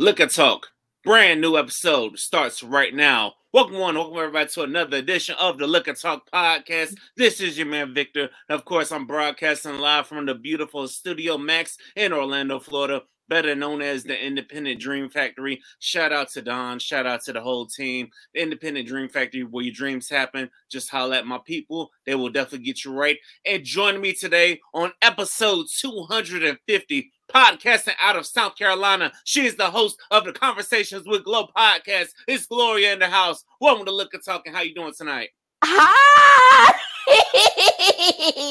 Liquor Talk, brand new episode starts right now. Welcome everybody to another edition of the Liquor Talk podcast. This is your man Victor. Of course, I'm broadcasting live from the beautiful Studio Max in Orlando, Florida, better known as the Independent Dream Factory. Shout out to Don. Shout out to the whole team. The Independent Dream Factory, where your dreams happen. Just holler at my people. They will definitely get you right. And join me today on episode 250, podcasting out of South Carolina. She is the host of the Conversations with Glow podcast. It's Gloria in the house. Welcome to Liquor Talk. How you doing tonight? Hi!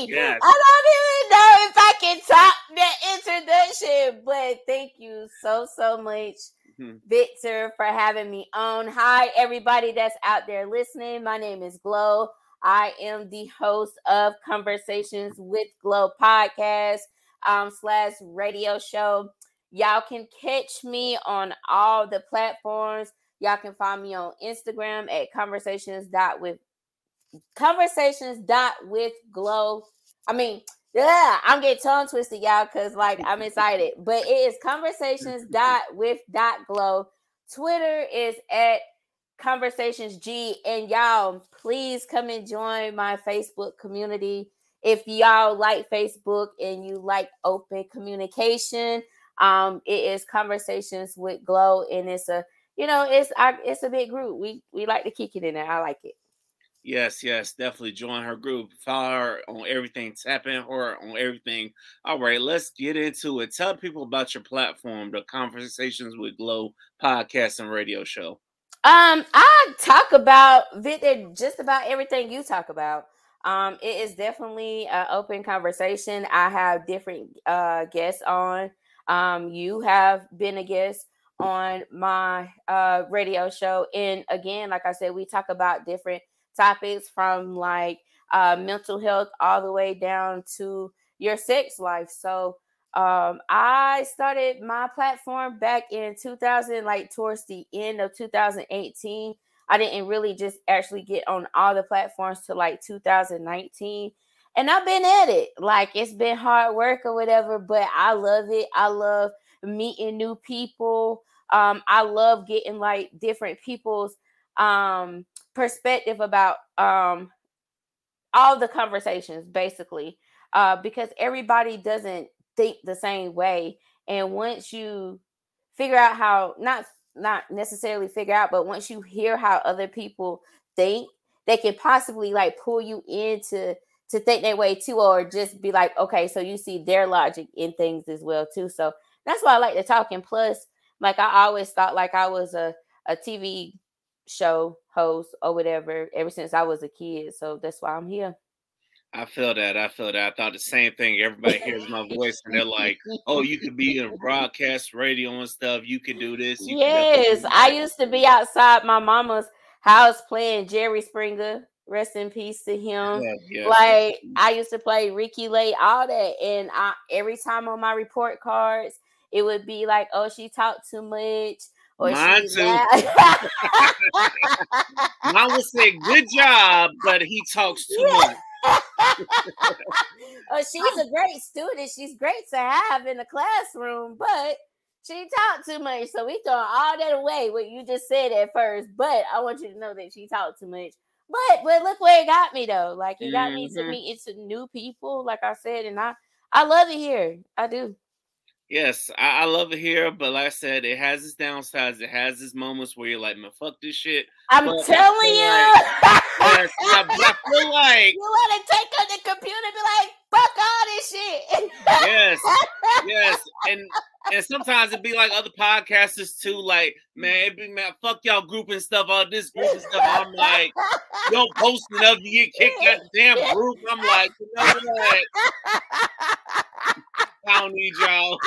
Yes. I don't even know if I can top the introduction, but thank you so much, Victor, for having me on. Hi, everybody that's out there listening. My name is Glow. I am the host of Conversations with Glow podcast / radio show. Y'all can catch me on all the platforms. Y'all can find me on Instagram at conversations.with glow. I'm getting tongue twisted, y'all, because I'm excited. But it is conversations.with glow. Twitter is at conversationsg. And y'all, please come and join my Facebook community. If y'all like Facebook and you like open communication, it is Conversations with Glow, and it's a big group. We like to kick it in there. I like it. Yes, definitely join her group. Follow her on everything. Tap in her on everything. All right, let's get into it. Tell people about your platform, the Conversations with Glow podcast and radio show. I talk about, Victor, just about everything you talk about. It is definitely an open conversation. I have different guests on. You have been a guest on my radio show. And again, like I said, we talk about different topics from mental health all the way down to your sex life. So I started my platform back in 2000, towards the end of 2018. I didn't really just actually get on all the platforms till 2019. And I've been at it. It's been hard work or whatever, but I love it. I love meeting new people. I love getting different people's perspective about all the conversations, basically, because everybody doesn't think the same way. And once you figure out how, not necessarily figure out, but once you hear how other people think, they can possibly pull you into to think that way too, or just be okay, so you see their logic in things as well too. So that's why I like to talk. And plus, I always thought I was a TV show host or whatever ever since I was a kid, so that's why I'm here. I feel that. I thought the same thing. Everybody hears my voice and they're like, oh, you could be in broadcast radio and stuff. You could do this. Yes. I used to be outside my mama's house playing Jerry Springer. Rest in peace to him. Yeah. I used to play Ricky Lake, all that. And every time on my report cards, it would be oh, she talked too much. Mine too. I would say, good job, but he talks too much. Oh, she's a great student. She's great to have in the classroom, but she talked too much. So we throw all that away, what you just said at first. But I want you to know that she talked too much. But look where it got me, though. It got me to meet into new people, like I said, and I love it here. I do. Yes, I love it here, but like I said, it has its downsides. It has its moments where you're like, man, fuck this shit. I'm telling you. Yes, I feel you want to take up the computer and be fuck all this shit. Yes. And sometimes it'd be other podcasters too, man, it'd be, man, fuck y'all group and stuff, all this group and stuff. I'm yo, posting up, you get kicked out the damn group. I'm you know what? I don't need y'all.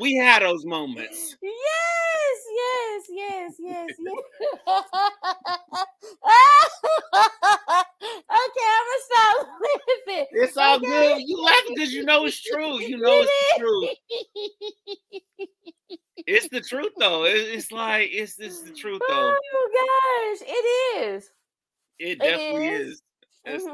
We had those moments. Yes. Okay, I'm gonna stop laughing. It's all good. You laughing because you know it's true. You know it's the truth. It's the truth, though. It's the truth, though. Oh my gosh, it is. It definitely is. It's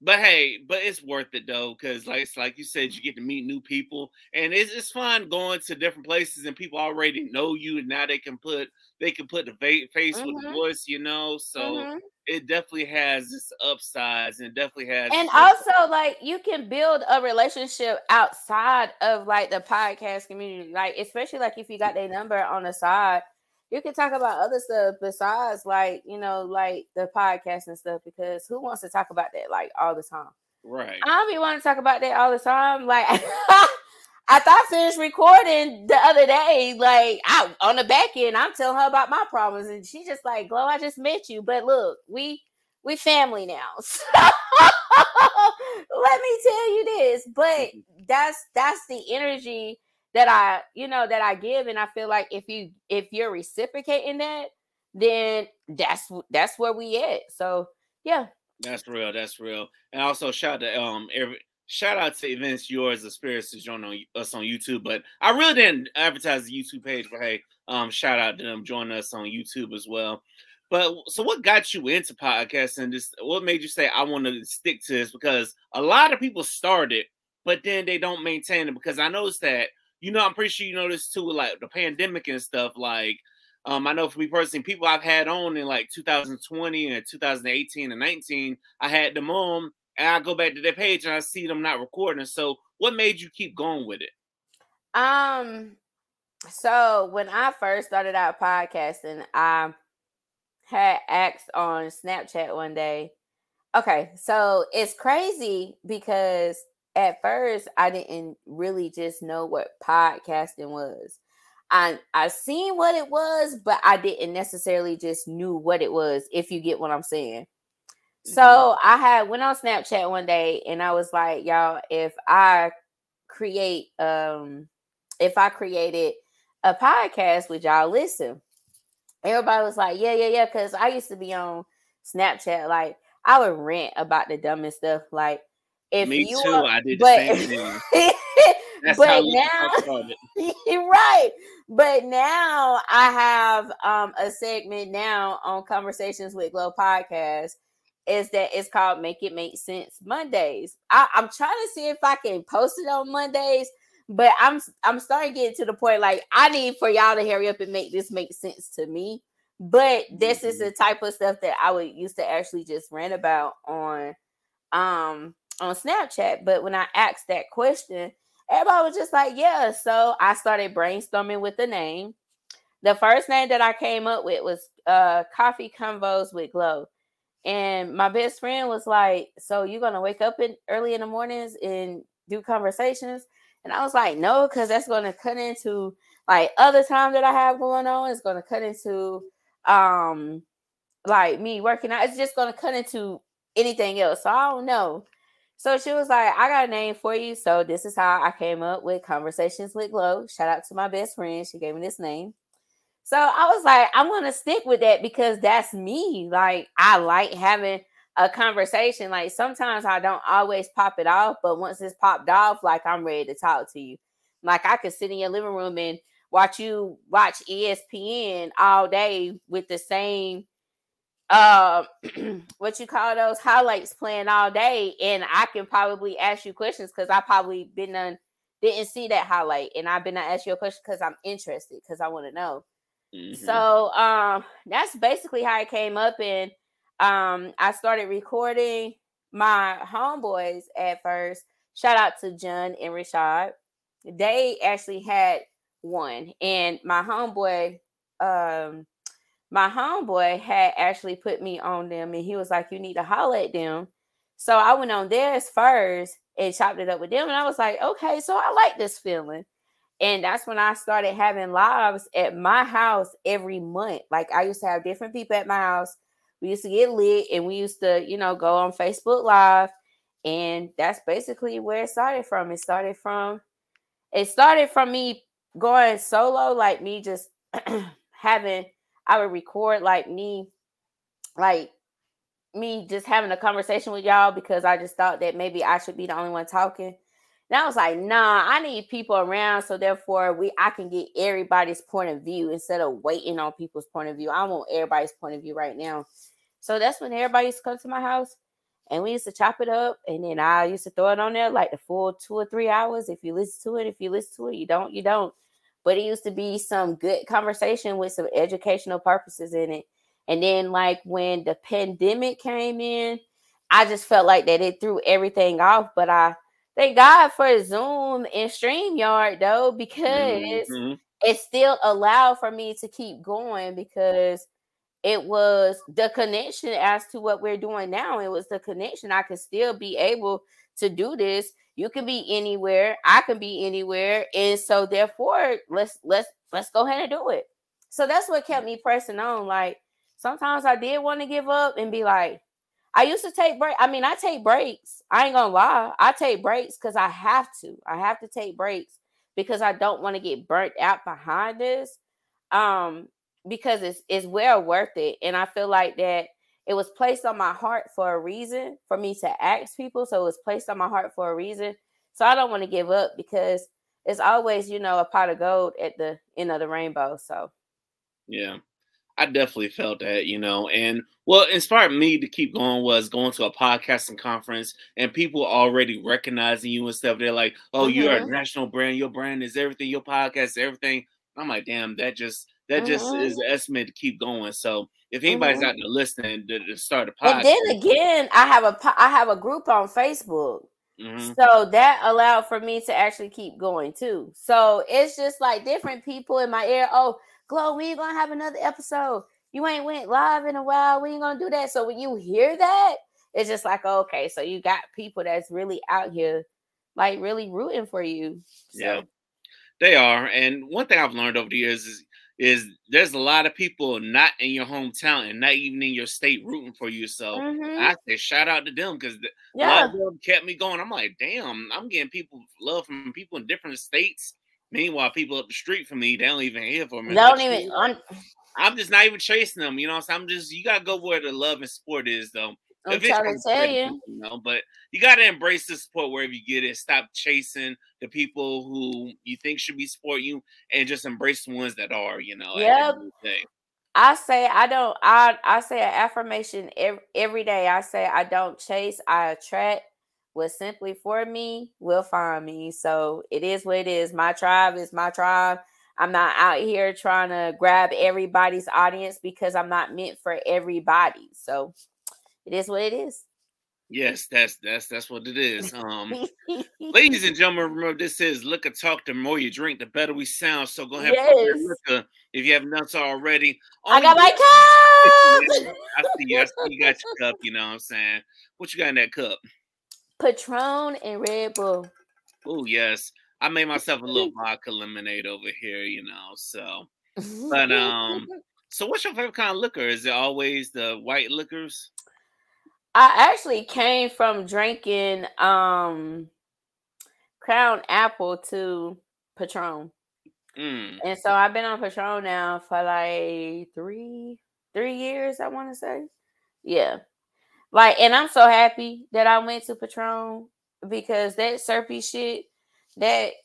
But hey, but it's worth it though, because like you said, you get to meet new people, and it's fun going to different places and people already know you, and now they can put the face with the voice, you know. So it definitely has its upsides, and definitely has. And also, like, you can build a relationship outside of like the podcast community, like especially like if you got their number on the side. You can talk about other stuff besides, like, you know, like the podcast and stuff, because who wants to talk about that like all the time? Right. I don't be wanting to talk about that all the time. Like, I thought I finished recording the other day. Like, I on the back end, I'm telling her about my problems, and she just like, "Glow, I just met you, but look, we family now." So let me tell you this, but that's the energy that I give, and I feel like if you're reciprocating that, then that's where we at. So yeah, that's real. And also shout out to Events Yours Experiences joining us on YouTube. But I really didn't advertise the YouTube page, but hey, shout out to them joining us on YouTube as well. But so what got you into podcasting? Just what made you say I want to stick to this? Because a lot of people start it, but then they don't maintain it. Because I noticed that. You know, I'm pretty sure you know this too, with like the pandemic and stuff. Like, I know for me personally, people I've had on in like 2020 and 2018 and 19, I had them on, and I go back to their page and I see them not recording. So, what made you keep going with it? So when I first started out podcasting, I had asked on Snapchat one day. Okay, so it's crazy because at first, I didn't really just know what podcasting was. I seen what it was, but I didn't necessarily just knew what it was, if you get what I'm saying. Mm-hmm. So I went on Snapchat one day, and I was like, y'all, if I created a podcast, would y'all listen? Everybody was like, yeah, because I used to be on Snapchat. Like, I would rant about the dumbest stuff, like, I did the same thing. That's but now, you're right. But now I have a segment now on Conversations with Glow podcast. It's called Make It Make Sense Mondays. I'm trying to see if I can post it on Mondays, but I'm starting to get to the point like I need for y'all to hurry up and make this make sense to me. But this is the type of stuff that I would used to actually just rant about on Snapchat. But when I asked that question, everybody was just like, yeah. So I started brainstorming with the name. The first name that I came up with was Coffee Convos with Glow. And my best friend was like, so you're going to wake up early in the mornings and do conversations? And I was like, no, because that's going to cut into like other time that I have going on. It's going to cut into like me working out. It's just going to cut into anything else. So I don't know. So she was like, I got a name for you. So this is how I came up with Conversations with Glow. Shout out to my best friend. She gave me this name. So I was like, I'm going to stick with that because that's me. Like, I like having a conversation. Like, sometimes I don't always pop it off, but once it's popped off, like, I'm ready to talk to you. Like, I could sit in your living room and watch ESPN all day with the same what you call those highlights playing all day, and I can probably ask you questions because I probably didn't see that highlight, and I've been to ask you a question because I'm interested, because I want to know. Mm-hmm. So that's basically how it came up, and I started recording my homeboys at first. Shout out to John and Rashad. They actually had one, and my homeboy had actually put me on them, and he was like, you need to holler at them. So I went on theirs first and chopped it up with them. And I was like, okay, so I like this feeling. And that's when I started having lives at my house every month. Like, I used to have different people at my house. We used to get lit, and we used to, you know, go on Facebook Live. And that's basically where it started from. It started from me going solo, like me just I would record like me just having a conversation with y'all because I just thought that maybe I should be the only one talking. And I was like, nah, I need people around. So therefore I can get everybody's point of view instead of waiting on people's point of view. I want everybody's point of view right now. So that's when everybody used to come to my house. And we used to chop it up, and then I used to throw it on there like the full 2 or 3 hours. If you listen to it, you don't, But it used to be some good conversation with some educational purposes in it. And then like when the pandemic came in, I just felt like that it threw everything off. But I thank God for Zoom and StreamYard, though, because it still allowed for me to keep going, because it was the connection as to what we're doing now. It was the connection. I could still be able to do this. You can be anywhere. I can be anywhere. And so therefore, let's go ahead and do it. So that's what kept me pressing on. Like sometimes I did want to give up and be like, I used to take breaks. I mean, I take breaks. I ain't gonna lie. I take breaks because I have to. I have to take breaks because I don't want to get burnt out behind this. Because it's well worth it. And I feel like that it was placed on my heart for a reason for me to ask people. So it was placed on my heart for a reason. So I don't want to give up because it's always, you know, a pot of gold at the end of the rainbow. So. Yeah, I definitely felt that, you know, and what inspired me to keep going was going to a podcasting conference and people already recognizing you and stuff. They're like, oh, you're a national brand. Your brand is everything. Your podcast is everything. I'm like, damn, that just is an estimate to keep going. So if anybody's out there listening to start a podcast. And then again, I have a group on Facebook. So that allowed for me to actually keep going too. So it's just like different people in my ear. Oh, Glow, we ain't going to have another episode. You ain't went live in a while. We ain't going to do that. So when you hear that, it's just like, okay, so you got people that's really out here, like really rooting for you. So. Yeah, they are. And one thing I've learned over the years is there's a lot of people not in your hometown and not even in your state rooting for you. So I say shout out to them because a lot of them kept me going. I'm like, damn, I'm getting people love from people in different states. Meanwhile, people up the street from me, they don't even hear from me. I'm just not even chasing them. You know what I'm saying? You got to go where the love and support is, though. I'm trying to tell you. You know, but you got to embrace the support wherever you get it. Stop chasing the people who you think should be supporting you and just embrace the ones that are, you know. Yep. I say an affirmation every day. I say I don't chase, I attract. What's simply for me will find me. So it is what it is. My tribe is my tribe. I'm not out here trying to grab everybody's audience because I'm not meant for everybody. So it is what it is. Yes, that's what it is. Ladies and gentlemen, remember this is Liquor Talk. The more you drink, the better we sound. So go ahead and liquor if you haven't done so already. I got my cup. I see you got your cup, you know what I'm saying? What you got in that cup? Patron and Red Bull. Oh, yes. I made myself a little vodka lemonade over here, you know, so. But so what's your favorite kind of liquor? Is it always the white liquors? I actually came from drinking Crown Apple to Patron. And so I've been on Patron now for like three years, I want to say. Yeah. Like, and I'm so happy that I went to Patron because that syrupy shit, that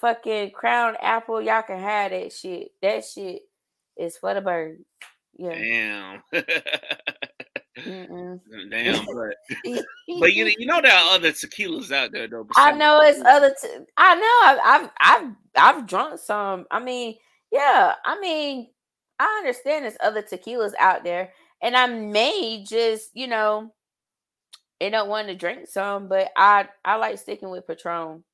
fucking Crown Apple, y'all can have that shit. That shit is for the birds. Yeah. Damn. Damn, but you know there are other tequilas out there though. I know it's other. I've drunk some. I mean, yeah. I mean, I understand there's other tequilas out there, and I may just end up wanting to drink some. But I like sticking with Patron.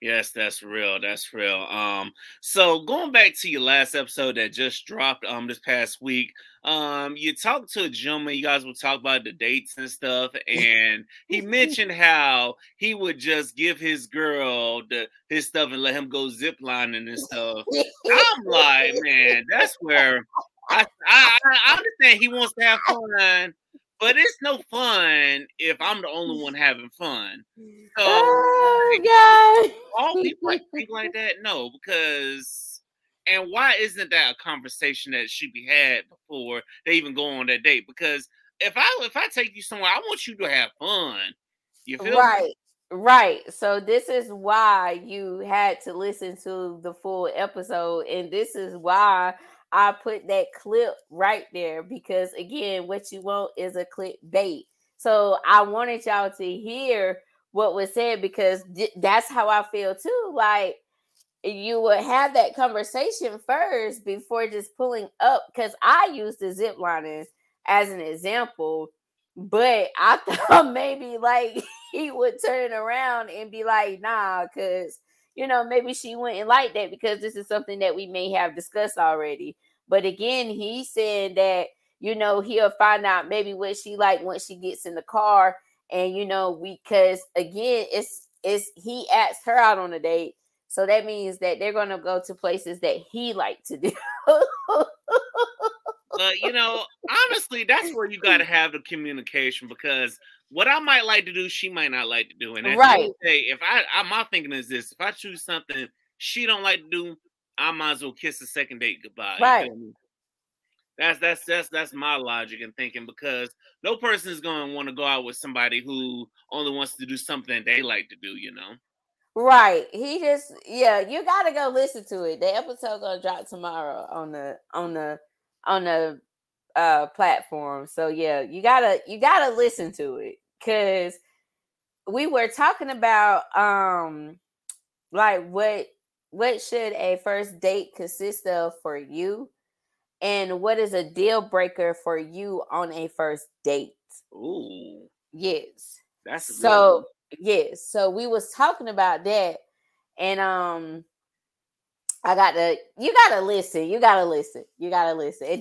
Yes, that's real. That's real. So going back to your last episode that just dropped this past week, you talked to a gentleman, you guys will talk about the dates and stuff, and he mentioned how he would just give his girl his stuff and let him go ziplining and stuff. I'm like, man, that's where I understand he wants to have fun. But it's no fun if I'm the only one having fun. So, all people like think like that, no, because, and why isn't that a conversation that should be had before they even go on that date? Because if I take you somewhere, I want you to have fun. You feel right, me? Right. So this is why you had to listen to the full episode, and this is why I put that clip right there because, again, what you want is a clickbait. So I wanted y'all to hear what was said because that's how I feel too. Like, you would have that conversation first before just pulling up, because I used the zip lining as an example, but I thought maybe like he would turn around and be like, nah, because, you know, maybe she wouldn't like that because this is something that we may have discussed already. But again, he said that, you know, he'll find out maybe what she like once she gets in the car. And, you know, because again, it's he asked her out on a date. So that means that they're going to go to places that he liked to do. But, you know, honestly, that's where you got to have the communication, because what I might like to do, she might not like to do. And right. Day, if my thinking is this, if I choose something she don't like to do, I might as well kiss the second date goodbye. Right. You know? That's my logic and thinking, because no person is going to want to go out with somebody who only wants to do something they like to do, you know? Right. You got to go listen to it. The episode's going to drop tomorrow on the platform. So yeah, you got to listen to it, cuz we were talking about like what should a first date consist of for you, and what is a deal breaker for you on a first date. Ooh. Yes. That's a good one. Yes, so we was talking about that, and you gotta listen, and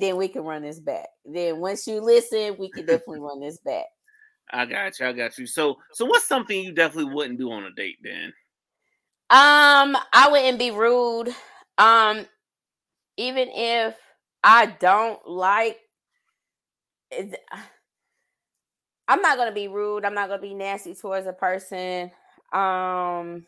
then we can run this back. Then once you listen, we can definitely run this back. I got you. So what's something you definitely wouldn't do on a date then? I wouldn't be rude. Even if I don't like it, I'm not going to be rude. I'm not going to be nasty towards a person. I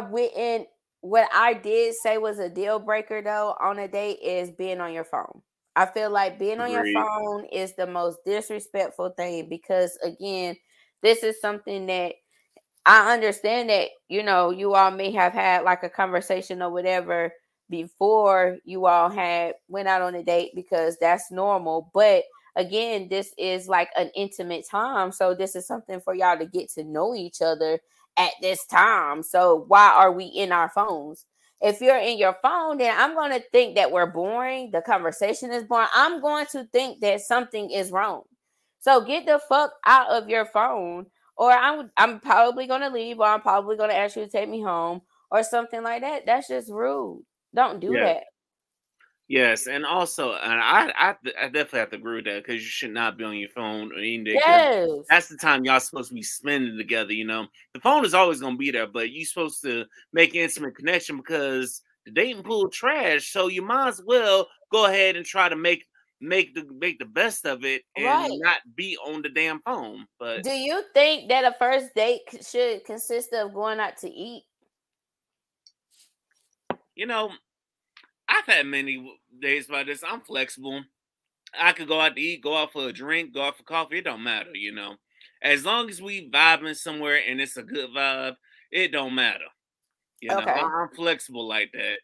wouldn't. What I did say was a deal breaker, though, on a date is being on your phone. I feel like being on your phone is the most disrespectful thing, because, again, this is something that I understand that, you know, you all may have had like a conversation or whatever before you all had went out on a date, because that's normal. But again, this is like an intimate time. So this is something for y'all to get to know each other at this time. So why are we in our phones? If you're in your phone, then I'm going to think that we're boring. The conversation is boring. I'm going to think that something is wrong. So get the fuck out of your phone, or I'm probably going to leave, or I'm probably going to ask you to take me home or something like that. That's just rude. Don't do that. Yes, and also, and I definitely have to agree with that, because you should not be on your phone or anything. Yes. That's the time y'all supposed to be spending together, you know. The phone is always going to be there, but you're supposed to make intimate connection, because the dating pool trash, so you might as well go ahead and try to make the best of it and not be on the damn phone. But do you think that a first date should consist of going out to eat? You know, I've had many days by this. I'm flexible. I could go out to eat, go out for a drink, go out for coffee. It don't matter, you know. As long as we vibing somewhere and it's a good vibe, it don't matter. You know, I'm flexible like that.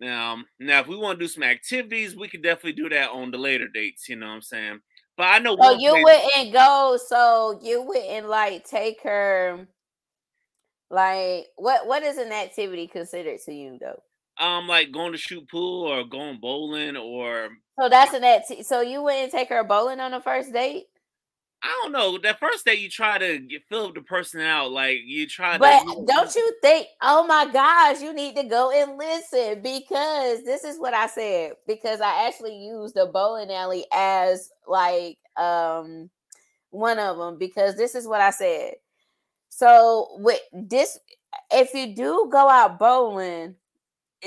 Now, if we want to do some activities, we could definitely do that on the later dates. You know what I'm saying? But I know. So you wouldn't go. So you wouldn't like take her. Like, what is an activity considered to you though? Like going to shoot pool or going bowling, or so that's an activity. So you wouldn't take her bowling on the first date? I don't know. That first date you try to fill the person out, like you try. But don't you think? Oh my gosh, you need to go and listen, because this is what I said. Because I actually used the bowling alley as like one of them, because this is what I said. So with this, if you do go out bowling,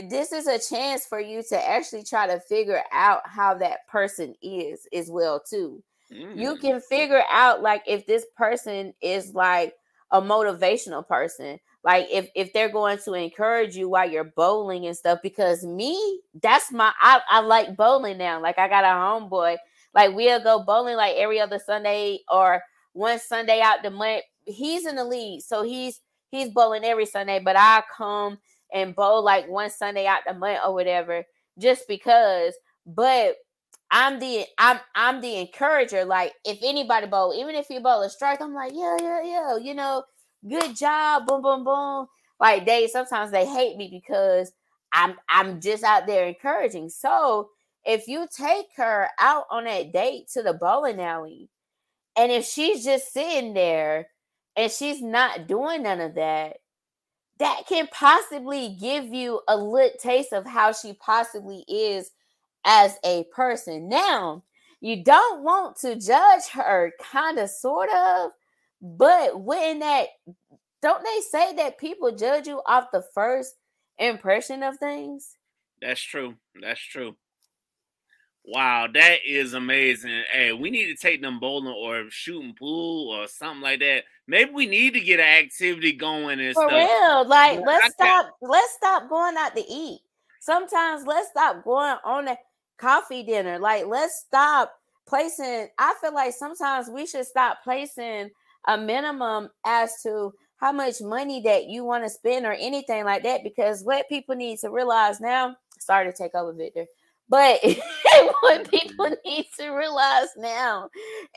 this is a chance for you to actually try to figure out how that person is as well too. Mm. You can figure out like if this person is like a motivational person, like if they're going to encourage you while you're bowling and stuff, because me, that's my, I like bowling now. Like I got a homeboy, like we'll go bowling like every other Sunday or one Sunday out the month. He's in the league. So he's bowling every Sunday, but I come and bowl like one Sunday out the month or whatever, just because. But I'm the encourager. Like, if anybody bowl, even if you bowl a strike, I'm like, yeah, you know, good job, boom, boom, boom. Like, sometimes they hate me because I'm just out there encouraging. So if you take her out on that date to the bowling alley, and if she's just sitting there and she's not doing none of that, that can possibly give you a little taste of how she possibly is as a person. Now, you don't want to judge her, kind of, sort of, but don't they say that people judge you off the first impression of things? That's true. Wow, that is amazing. Hey, we need to take them bowling or shooting pool or something like that. Maybe we need to get an activity going and stuff. For real, like, let's stop going out to eat. Sometimes let's stop going on a coffee dinner. Like, let's stop placing. I feel like sometimes we should stop placing a minimum as to how much money that you want to spend or anything like that, because what people need to realize now, sorry to take over, Victor, but what people need to realize now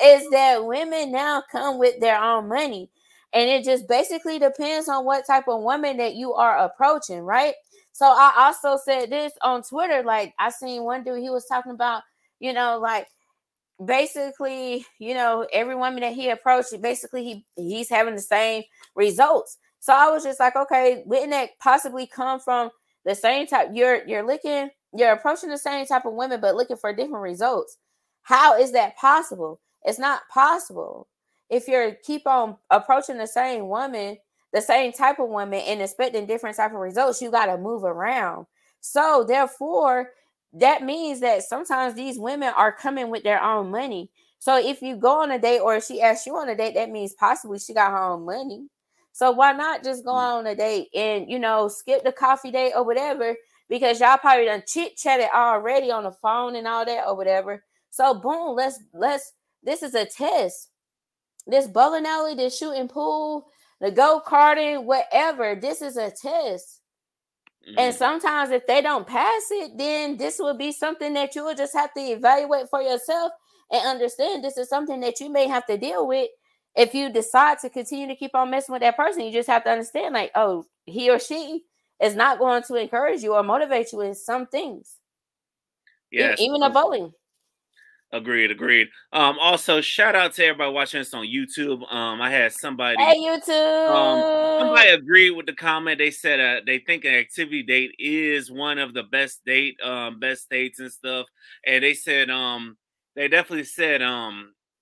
is that women now come with their own money. And it just basically depends on what type of woman that you are approaching, right? So I also said this on Twitter. Like, I seen one dude, he was talking about, you know, like, basically, you know, every woman that he approached, basically he's having the same results. So I was just like, okay, wouldn't that possibly come from the same type? You're approaching the same type of women, but looking for different results. How is that possible? It's not possible. If you keep on approaching the same woman, the same type of woman, and expecting different type of results, you got to move around. So therefore, that means that sometimes these women are coming with their own money. So if you go on a date, or if she asks you on a date, that means possibly she got her own money. So why not just go on a date and, you know, skip the coffee date or whatever, because y'all probably done chit-chatted already on the phone and all that or whatever. So boom, let's this is a test. This bowling alley, this shooting pool, the go-karting, whatever, this is a test. Mm-hmm. And sometimes if they don't pass it, then this will be something that you will just have to evaluate for yourself and understand this is something that you may have to deal with if you decide to continue to keep on messing with that person. You just have to understand, like, oh, he or she is not going to encourage you or motivate you in some things. Yes. Even a bowling. Agreed. Also, shout out to everybody watching us on YouTube. I had somebody. Hey, YouTube. Somebody agreed with the comment. They said they think an activity date is one of the best dates and stuff. And they said they definitely said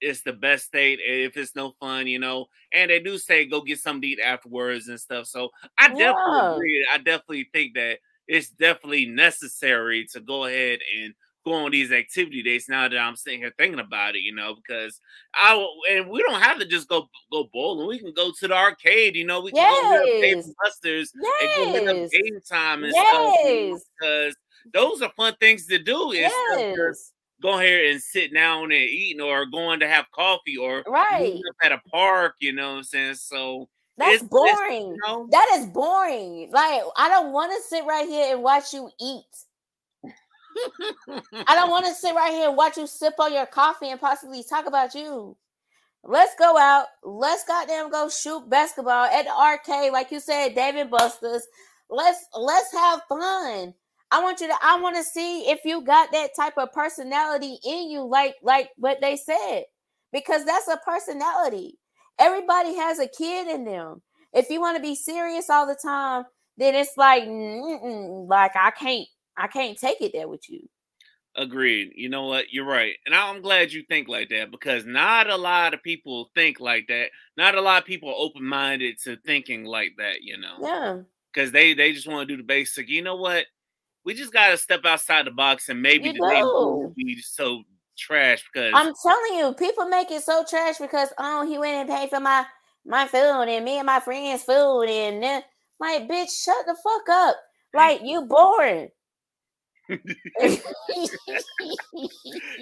it's the best date if it's no fun, you know. And they do say go get something to eat afterwards and stuff. So I definitely agree. I definitely think that it's definitely necessary to go ahead and go on these activity dates now that I'm sitting here thinking about it, you know, because we don't have to just go bowling. We can go to the arcade, you know. We can go to Dave and Busters and go hit up game time and stuff, you know, because those are fun things to do. Yes. Go here and sit down and eating, or going to have coffee, or meeting up at a park, you know what I'm saying? So that's boring. You know? That is boring. Like, I don't want to sit right here and watch you eat. I don't want to sit right here and watch you sip on your coffee and possibly talk about you. Let's go out. Let's goddamn go shoot basketball at the arcade, like you said, Dave and Busters. Let's have fun. I want to see if you got that type of personality in you, like what they said, because that's a personality. Everybody has a kid in them. If you want to be serious all the time, then it's like, I can't take it there with you. Agreed. You know what? You're right. And I'm glad you think like that, because not a lot of people think like that. Not a lot of people are open-minded to thinking like that, you know? Yeah. Because they just want to do the basic. You know what? We just got to step outside the box, and maybe the day will be so trash, because I'm telling you, people make it so trash because, oh, he went and paid for my food and me and my friends' food. And then, like, bitch, shut the fuck up. Like, you boring.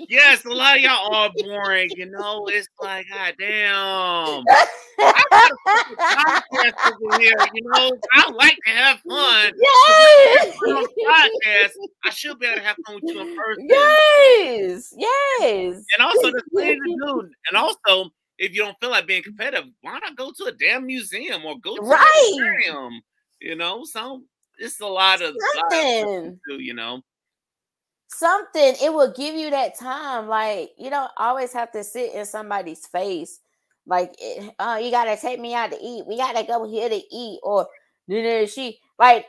Yes, a lot of y'all are boring. You know, it's like, God damn. I got a podcast over here. You know, I like to have fun. Yes. Podcast, I should be able to have fun with you in person. Yes, yes. And also, the thing to do, and also, if you don't feel like being competitive, why not go to a damn museum or go to a museum? You know, so it's a lot of stuff, you know. Something, it will give you that time. Like, you don't always have to sit in somebody's face. Like, oh, you gotta take me out to eat. We gotta go here to eat. Or she like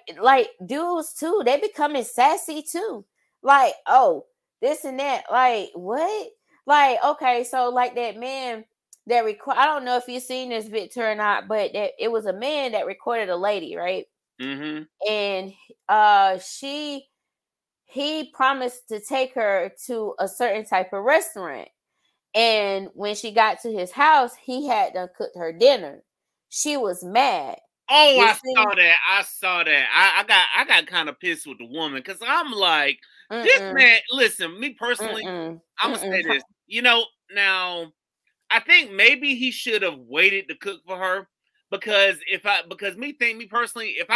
dudes too. They becoming sassy too. Like, oh, this and that. Like, what? Like, okay, so like that man that I don't know if you've seen this, Victor, or not, but that it was a man that recorded a lady, right? Mm-hmm. And he promised to take her to a certain type of restaurant. And when she got to his house, he had done cooked her dinner. She was mad. Oh, I saw that. I got kind of pissed with the woman because I'm like, this man, listen, me personally, I'm going to say this. You know, now, I think maybe he should have waited to cook for her because if I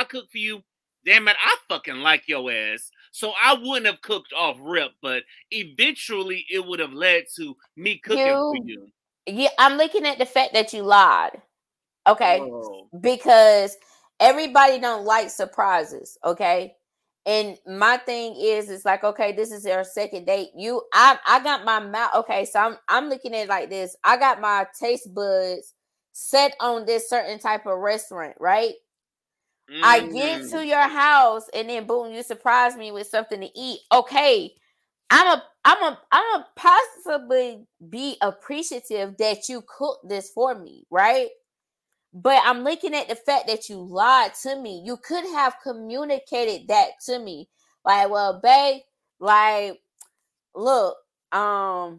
cook for you, damn it, I fucking like your ass. So I wouldn't have cooked off rip, but eventually it would have led to me cooking for you. Yeah, I'm looking at the fact that you lied. Okay. Oh. Because everybody don't like surprises. Okay. And my thing is, it's like, okay, this is our second date. I got my mouth. Okay. So I'm looking at it like this. I got my taste buds set on this certain type of restaurant, right? Mm-hmm. I get to your house and then boom, you surprise me with something to eat. Okay. I'm a possibly be appreciative that you cooked this for me. Right. But I'm looking at the fact that you lied to me. You could have communicated that to me. Like, well, babe, like, look, I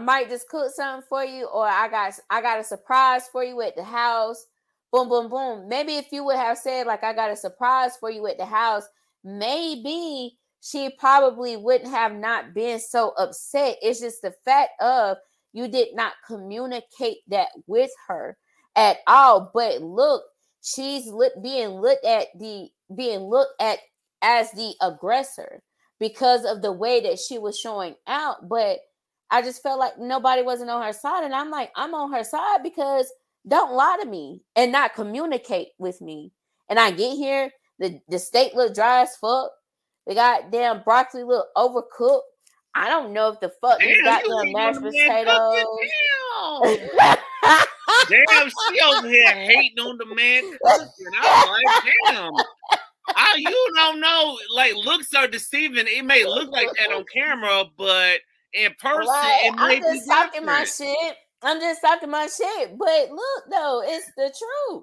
might just cook something for you, or I got a surprise for you at the house. Boom, boom, boom. Maybe if you would have said, like, I got a surprise for you at the house, maybe she probably wouldn't have not been so upset. It's just the fact of you did not communicate that with her at all. But look, she's being looked at as the aggressor because of the way that she was showing out. But I just felt like nobody wasn't on her side, and I'm like, I'm on her side because don't lie to me and not communicate with me. And I get here, the steak look dry as fuck. The goddamn broccoli look overcooked. I don't know if the fuck you got them mashed potatoes. Damn, she over here hating on the man cooking. I'm like, damn. You don't know. Like, looks are deceiving. It may look like that on camera, but in person, like, it may be different. I'm just talking my shit. But look, though, it's the truth.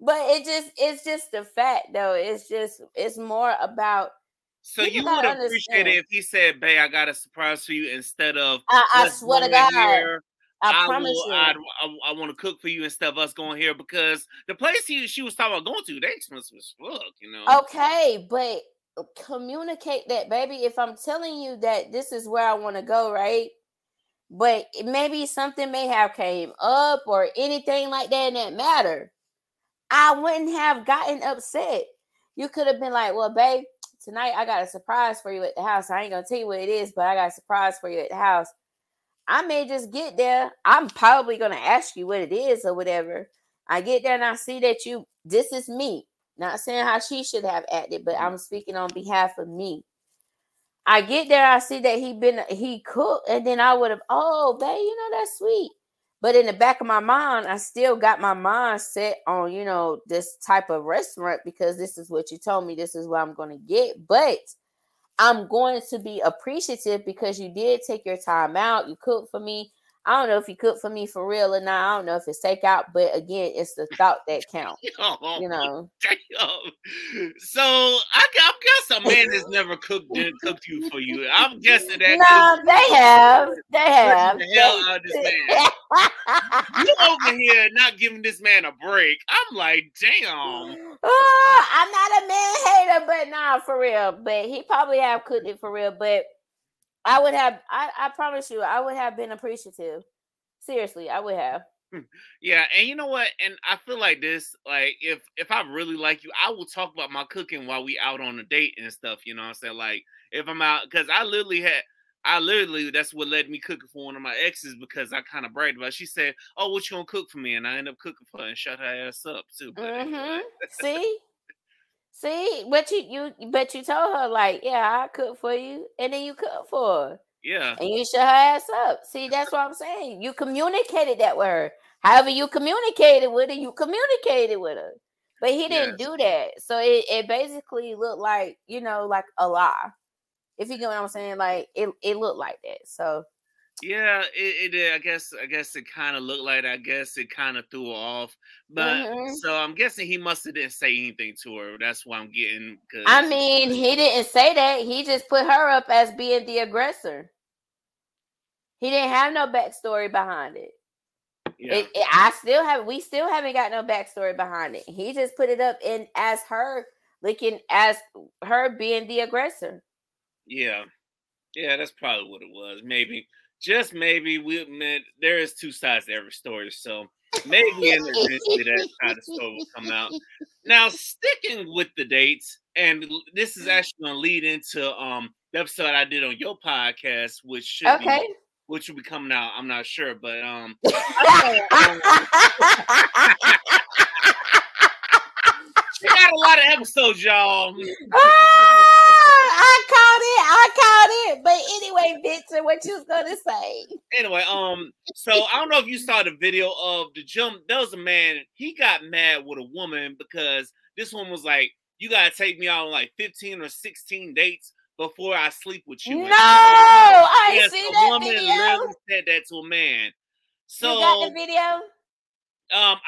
But it's just the fact, though. It's more about. So you would appreciate it if he said, "Babe, I got a surprise for you," instead of. I swear to God. Here. I want to cook for you instead of us going here, because the place she was talking about going to, they expensive as fuck, you know. Okay, but communicate that, baby. If I'm telling you that this is where I want to go, right? But maybe something may have came up or anything like that in that matter. I wouldn't have gotten upset. You could have been like, well, babe, tonight I got a surprise for you at the house. I ain't going to tell you what it is, but I got a surprise for you at the house. I may just get there. I'm probably going to ask you what it is or whatever. I get there and I see that this is me. Not saying how she should have acted, but I'm speaking on behalf of me. I get there, I see that he cooked, and then I would have, oh, babe, you know, that's sweet. But in the back of my mind, I still got my mind set on, you know, this type of restaurant because this is what you told me. This is what I'm going to get. But I'm going to be appreciative because you did take your time out. You cooked for me. I don't know if you cook for me for real or not. I don't know if it's takeout, but again, it's the thought that counts. Oh, you know. Damn. So I'm guessing a man has never cooked you for you. I'm guessing that. No, they have. They have. The hell out of this man. You over here not giving this man a break. I'm like, damn. Oh, I'm not a man hater, but nah, for real. But he probably have cooked it for real, but. I promise you, I would have been appreciative. Seriously, I would have. Yeah, and you know what? And I feel like this, like, if I really like you, I will talk about my cooking while we out on a date and stuff, you know what I'm saying? Like, if I'm out, because I literally, that's what led me cooking for one of my exes because I kind of bragged about it. She said, oh, what you gonna cook for me? And I end up cooking for her and shut her ass up, too. Mm-hmm. See? See, but you told her, like, yeah, I cook for you, and then you cook for her. Yeah. And you shut her ass up. See, that's what I'm saying. You communicated that with her. However you communicated with her, But he didn't do that. So it basically looked like, you know, like a lie. If you get what I'm saying, like, it looked like that. So. Yeah, it I guess it kind of looked like. I guess it kind of threw her off. But so I'm guessing he must have didn't say anything to her. That's why I'm getting. Cause, I mean, he didn't say that. He just put her up as being the aggressor. He didn't have no backstory behind it. Yeah. We still haven't got no backstory behind it. He just put it up in as her looking as her being the aggressor. Yeah, that's probably what it was. Maybe. Just maybe we admit there is two sides to every story, so maybe eventually that side of the story will come out. Now, sticking with the dates, and this is actually going to lead into the episode I did on your podcast, which will be coming out. I'm not sure, but she got a lot of episodes, y'all. I caught it. But anyway, Victor, what you was gonna say? Anyway, so I don't know if you saw the video of the jump. There was a man, he got mad with a woman because this woman was like, you gotta take me out on like 15 or 16 dates before I sleep with you. No, I ain't seen that video. Yes, a woman literally said that to a man. So you got the video? I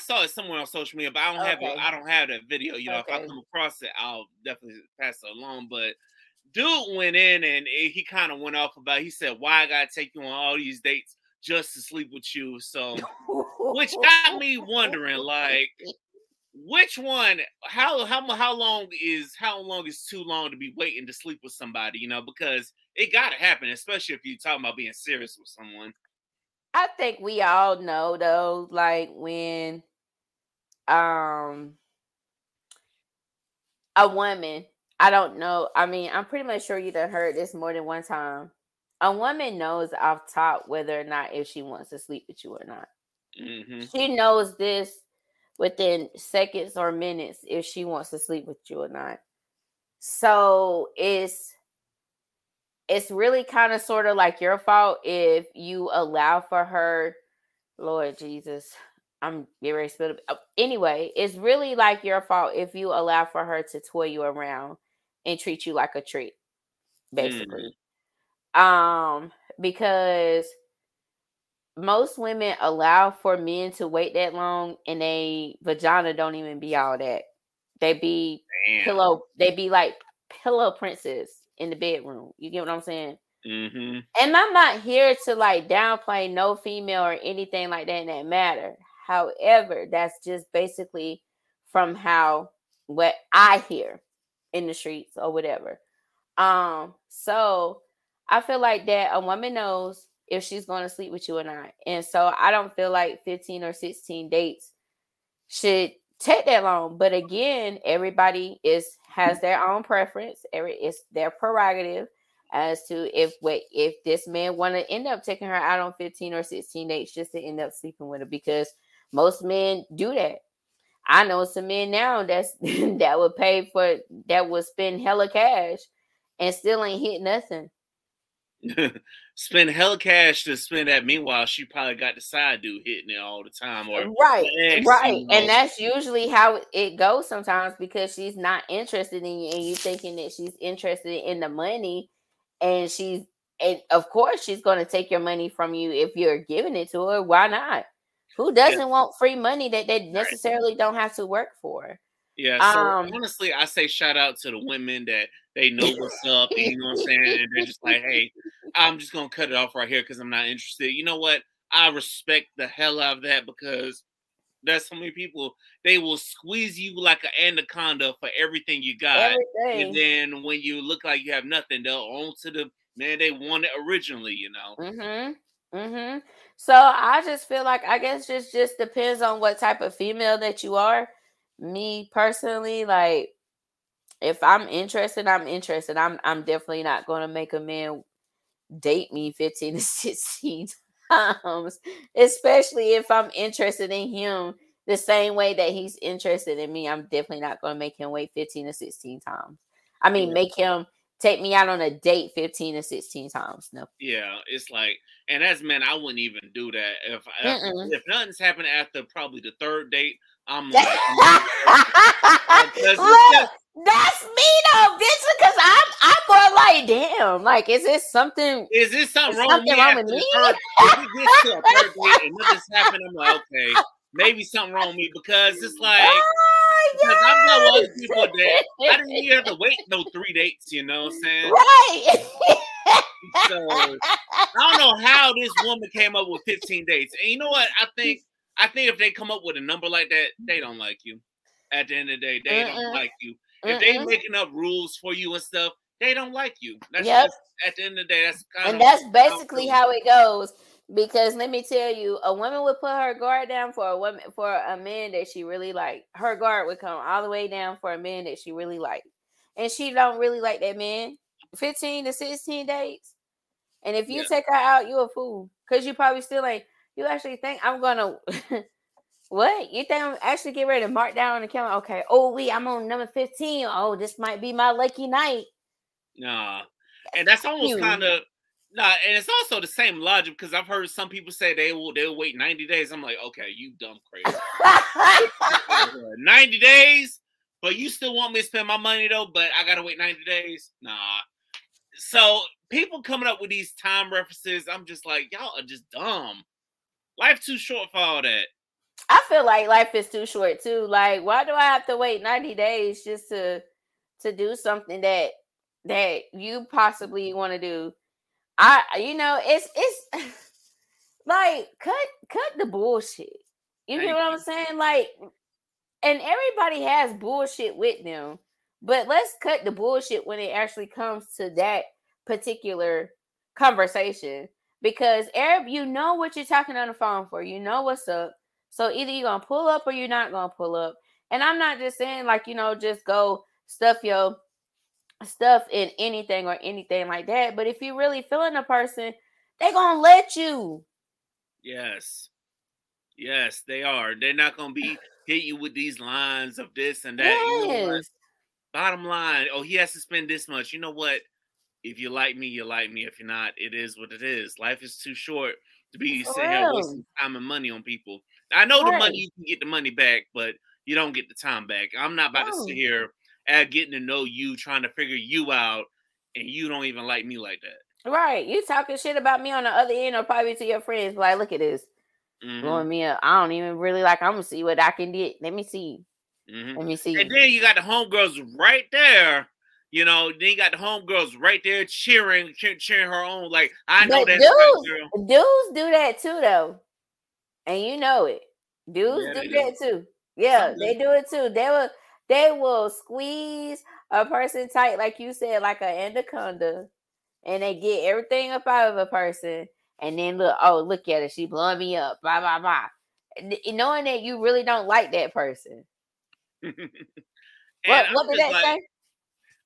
saw it somewhere on social media, but I don't have it. I don't have that video. You know, if I come across it, I'll definitely pass it along. But dude went in and he kind of went off about. He said, "Why I gotta take you on all these dates just to sleep with you?" So, which got me wondering, like, which one? How long is too long to be waiting to sleep with somebody? You know, because it gotta happen, especially if you're talking about being serious with someone. I think we all know though, like when a woman, I don't know. I mean, I'm pretty much sure you done heard this more than one time. A woman knows off top whether or not if she wants to sleep with you or not. Mm-hmm. She knows this within seconds or minutes if she wants to sleep with you or not. So it's really kind of sort of like your fault if you allow for her. Lord Jesus, I'm getting ready to spit up. Anyway, it's really like your fault if you allow for her to toy you around and treat you like a treat, basically. Because most women allow for men to wait that long and they vagina don't even be all that. They be like pillow princess in the bedroom. You get what I'm saying? Mm-hmm. And I'm not here to like downplay no female or anything like that in that matter. However, that's just basically from how what I hear in the streets or whatever. So I feel like that a woman knows if she's going to sleep with you or not. And so I don't feel like 15 or 16 dates should take that long, but again, everybody has their own preference. It's their prerogative as to if this man want to end up taking her out on 15 or 16 dates just to end up sleeping with her, because most men do that. I know some men now that would spend hella cash and still ain't hit nothing. Spend hella cash to spend that. Meanwhile, she probably got the side dude hitting it all the time. Or right. You know. And that's usually how it goes sometimes, because she's not interested in you and you thinking that she's interested in the money, and she's And of course, she's going to take your money from you if you're giving it to her. Why not? Who doesn't want free money that they necessarily don't have to work for? Yeah, so honestly, I say shout out to the women that they know what's up, and you know what I'm saying? And they're just like, hey, I'm just going to cut it off right here because I'm not interested. You know what? I respect the hell out of that because there's so many people, they will squeeze you like an anaconda for everything you got. Everything. And then when you look like you have nothing, they'll own to the man they wanted originally, you know? Mm-hmm, mm-hmm. So I just feel like, I guess it just depends on what type of female that you are. Me personally, like if I'm interested, I'm interested. I'm definitely not going to make a man date me 15 to 16 times, especially if I'm interested in him the same way that he's interested in me. I'm definitely not going to make him wait 15 to 16 times. I mean, make him take me out on a date 15 to 16 times. No. Yeah, it's like, and as men, I wouldn't even do that if nothing's happened after probably the third date. I'm like, look, that's me though, bitch, because I'm more like, damn, like, is this something wrong with me? If we get to a third date and nothing's happened, I'm like, okay, maybe something wrong with me because it's like, because I'm not one of those people that I didn't even have to wait no 3 dates, you know what I'm saying? Right. So I don't know how this woman came up with 15 dates, and you know what I think if they come up with a number like that, they don't like you. At the end of the day, they don't like you. If they making up rules for you and stuff, they don't like you. That's just, at the end of the day, that's kind and of... And that's basically how it goes. Because let me tell you, a woman would put her guard down for a man that she really liked. Her guard would come all the way down for a man that she really liked. And she don't really like that man. 15 to 16 dates. And if you take her out, you a fool. Because you probably still ain't... You actually think I'm gonna what? You think I'm actually getting ready to mark down on the calendar? Okay. Oh, I'm on number 15. Oh, this might be my lucky night. Nah, and that's almost kind of nah. And it's also the same logic because I've heard some people say they'll wait 90 days. I'm like, okay, you dumb crazy. 90 days, but you still want me to spend my money though? But I gotta wait 90 days? Nah. So people coming up with these time references, I'm just like, y'all are just dumb. Life too short for all that. I feel like life is too short too. Like, why do I have to wait 90 days just to do something that you possibly want to do? It's like cut the bullshit. You know what I'm saying? Like, and everybody has bullshit with them, but let's cut the bullshit when it actually comes to that particular conversation. Because Arab, you know what you're talking on the phone for. You know what's up. So either you're going to pull up or you're not going to pull up. And I'm not just saying like, you know, just go stuff your stuff in anything or anything like that. But if you're really feeling a person, they're going to let you. Yes. Yes, they are. They're not going to be hit you with these lines of this and that. Yes. You know, bottom line. Oh, he has to spend this much. You know what? If you like me, you like me. If you're not, it is what it is. Life is too short to be sitting here wasting time and money on people. I know the money, you can get the money back, but you don't get the time back. I'm not about to sit here at getting to know you, trying to figure you out, and you don't even like me like that. Right. You talking shit about me on the other end or probably to your friends. Like, look at this. Blowing me up. I don't even really like, I'm going to see what I can get. Let me see. Let me see. And then you got the homegirls right there. You know, then you got the homegirls right there cheering her on. Like, I know that. Dudes do that too, though. And you know it. Dudes do that too. Yeah, they do it too. They will squeeze a person tight, like you said, like an anaconda. And they get everything up out of a person. And then look at her. She blowing me up. Blah, blah, blah. Knowing that you really don't like that person. What did that say?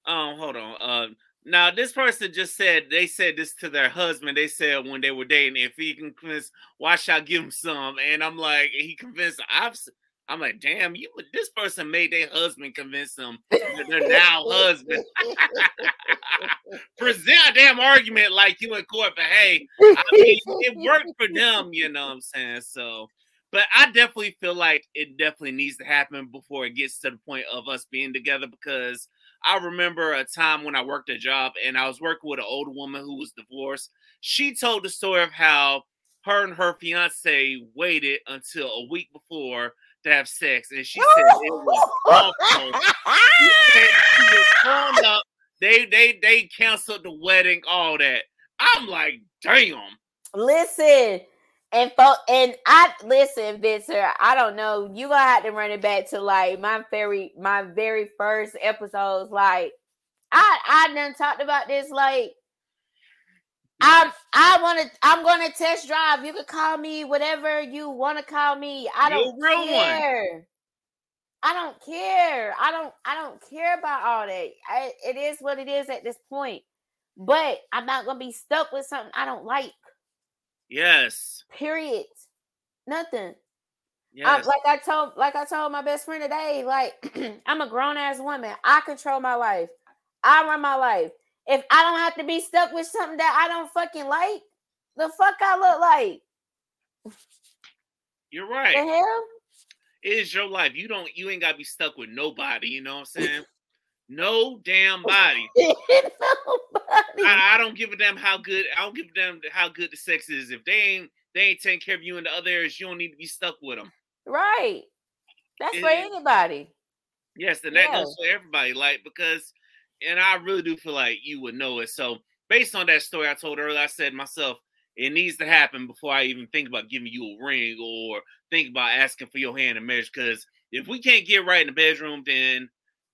Hold on. Now this person just said, they said this to their husband. They said when they were dating, if he can convince, why should I give him some? And I'm like, he convinced. I'm like, damn, you. This person made their husband convince them that they're now husband. Present a damn argument like you in court, but hey, I mean, it worked for them. You know what I'm saying? So, but I definitely feel like it definitely needs to happen before it gets to the point of us being together because. I remember a time when I worked a job and I was working with an older woman who was divorced. She told the story of how her and her fiance waited until a week before to have sex. And she said it was awful. She was up. They canceled the wedding, all that. I'm like, damn. Listen. And Victor, I don't know. You gonna have to run it back to like my very first episodes. Like I done talked about this. Like I'm gonna test drive. You can call me whatever you wanna call me. I don't care. I don't care about all that. It is what it is at this point. But I'm not gonna be stuck with something I don't like. Yes. Period. Nothing. Yes. Like I told my best friend today, like I'm a grown ass woman. I control my life. I run my life. If I don't have to be stuck with something that I don't fucking like, the fuck I look like. You're right. The hell? It is your life. You ain't gotta be stuck with nobody, you know what I'm saying? No damn body. I don't give a damn how good. I don't give a damn how good the sex is. If they ain't taking care of you in the other areas, you don't need to be stuck with them. Right. That's for anybody. Yes, and that goes for everybody. Like because, and I really do feel like you would know it. So based on that story I told earlier, I said to myself, it needs to happen before I even think about giving you a ring or think about asking for your hand in marriage. Because if we can't get right in the bedroom, then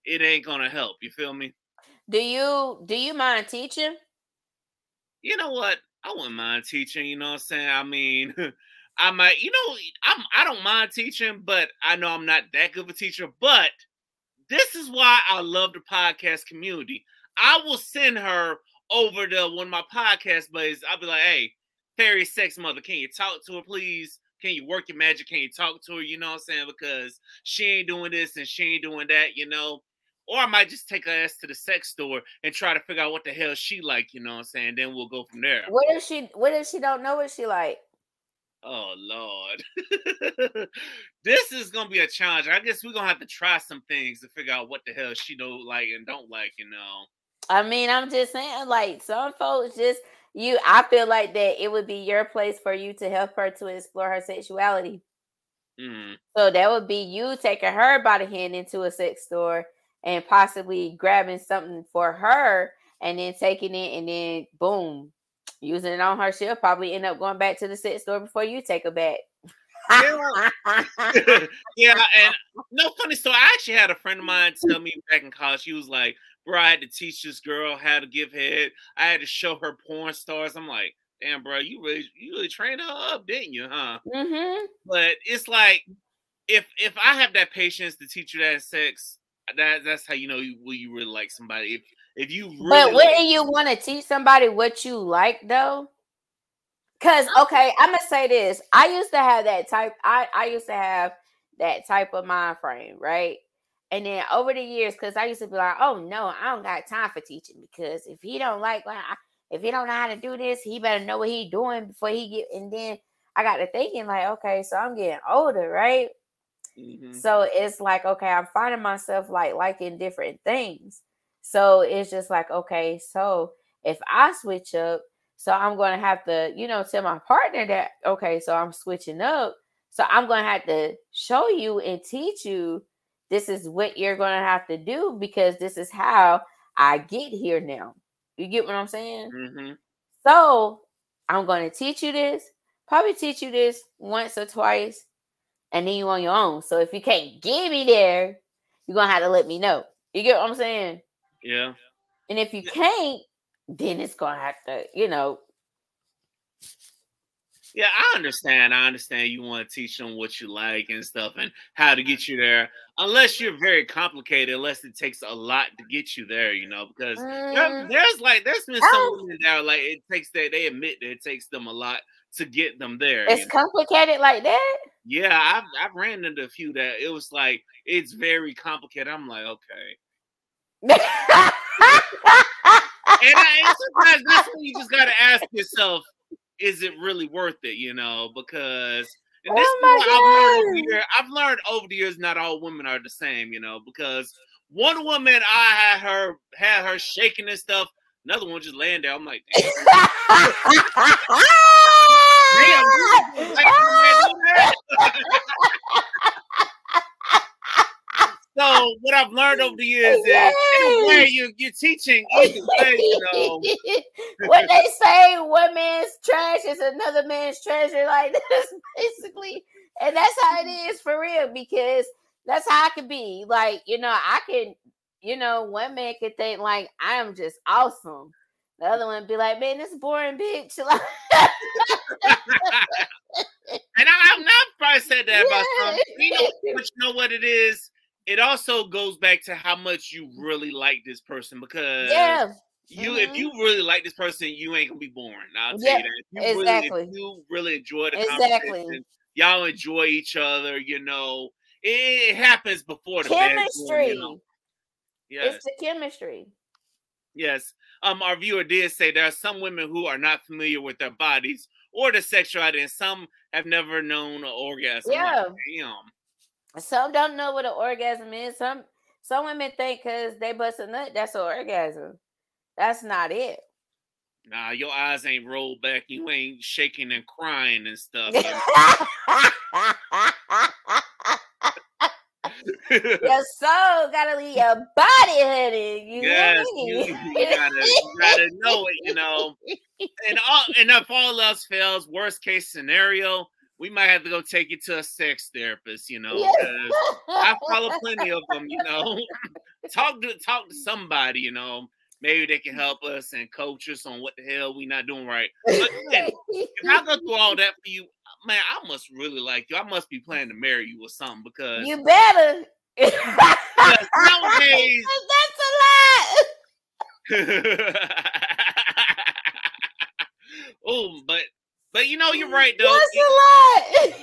it ain't gonna help. You feel me? Do you mind teaching? You know what? I wouldn't mind teaching. You know what I'm saying? I mean, I might. You know, I don't mind teaching, but I know I'm not that good of a teacher. But this is why I love the podcast community. I will send her over to one of my podcast buddies. I'll be like, "Hey, fairy sex mother, can you talk to her, please? Can you work your magic? Can you talk to her? You know what I'm saying? Because she ain't doing this and she ain't doing that. You know." Or I might just take her ass to the sex store and try to figure out what the hell she like, you know what I'm saying? Then we'll go from there. What if she don't know what she like? Oh, Lord. This is going to be a challenge. I guess we're going to have to try some things to figure out what the hell she know like and don't like, you know? I mean, I'm just saying, like, some folks just, I feel like that it would be your place for you to help her to explore her sexuality. Mm-hmm. So that would be you taking her by the hand into a sex store and possibly grabbing something for her and then taking it and then boom, using it on her. She'll probably end up going back to the sex store before you take her back. Yeah, and no funny story. I actually had a friend of mine tell me back in college, she was like, bro, I had to teach this girl how to give head. I had to show her porn stars. I'm like, damn, bro, you really trained her up, didn't you, huh? Mm-hmm. But it's like, if I have that patience to teach you that sex, that's how you know you really like somebody. If you really, but wouldn't you want to teach somebody what you like though? Because okay, I'm gonna say this. I used to have that type of mind frame, right? And then over the years, because I used to be like, oh no, I don't got time for teaching because if he don't like, if he don't know how to do this, he better know what he doing before he get. And then I got to thinking like, okay, so I'm getting older, right? Mm-hmm. So it's like, okay, I'm finding myself like liking different things. So it's just like, okay, so if I switch up, so I'm going to have to, you know, tell my partner that, okay, so I'm switching up. So I'm going to have to show you and teach you this is what you're going to have to do because this is how I get here now. You get what I'm saying? Mm-hmm. So I'm going to teach you this, probably teach you this once or twice. And then you on your own. So if you can't get me there, you're going to have to let me know. You get what I'm saying? Yeah. And if you can't, then it's going to have to, you know. Yeah, I understand. You want to teach them what you like and stuff and how to get you there. Unless you're very complicated, unless it takes a lot to get you there, you know, because there's been some women that are like, it takes that, they admit that it takes them a lot to get them there. It's complicated like that? Yeah, I've ran into a few that it was like, it's very complicated. I'm like, okay. And sometimes that's when you just got to ask yourself, is it really worth it? You know, because I've learned over the years, not all women are the same, you know, because One woman, I had her shaking and stuff. Another one just laying there. I'm like, damn. So what I've learned over the years is, in a way, you're teaching either way, you know. When they say one man's trash is another man's treasure, like this, basically, and that's how it is for real, because that's how I could be. Like, you know, I can, you know, one man could think like I am just awesome. The other one be like, man, this is boring, bitch. Like, and I've probably said that about some. You know, but you know what it is? It also goes back to how much you really like this person, because if you really like this person, you ain't gonna be boring. I'll tell you that. If you really enjoy the conversation, y'all enjoy each other. You know, it happens before the chemistry. You know? Yes. It's the chemistry. Yes. Our viewer did say there are some women who are not familiar with their bodies or their sexuality, and some have never known an orgasm. Yeah. Like, damn. Some don't know what an orgasm is. Some women think because they bust a nut, that's an orgasm. That's not it. Nah, your eyes ain't rolled back. You ain't shaking and crying and stuff. Your soul gotta leave your body, honey. You gotta know it, you know. And if all else fails, worst case scenario, we might have to go take you to a sex therapist, you know. Yes. I follow plenty of them, you know. Talk to somebody, you know. Maybe they can help us and coach us on what the hell we not doing right. But man, if I go through all that for you, man, I must really like you. I must be planning to marry you or something, because you better. Nowadays, that's a lot. Oh, but you know you're right though. That's a lot.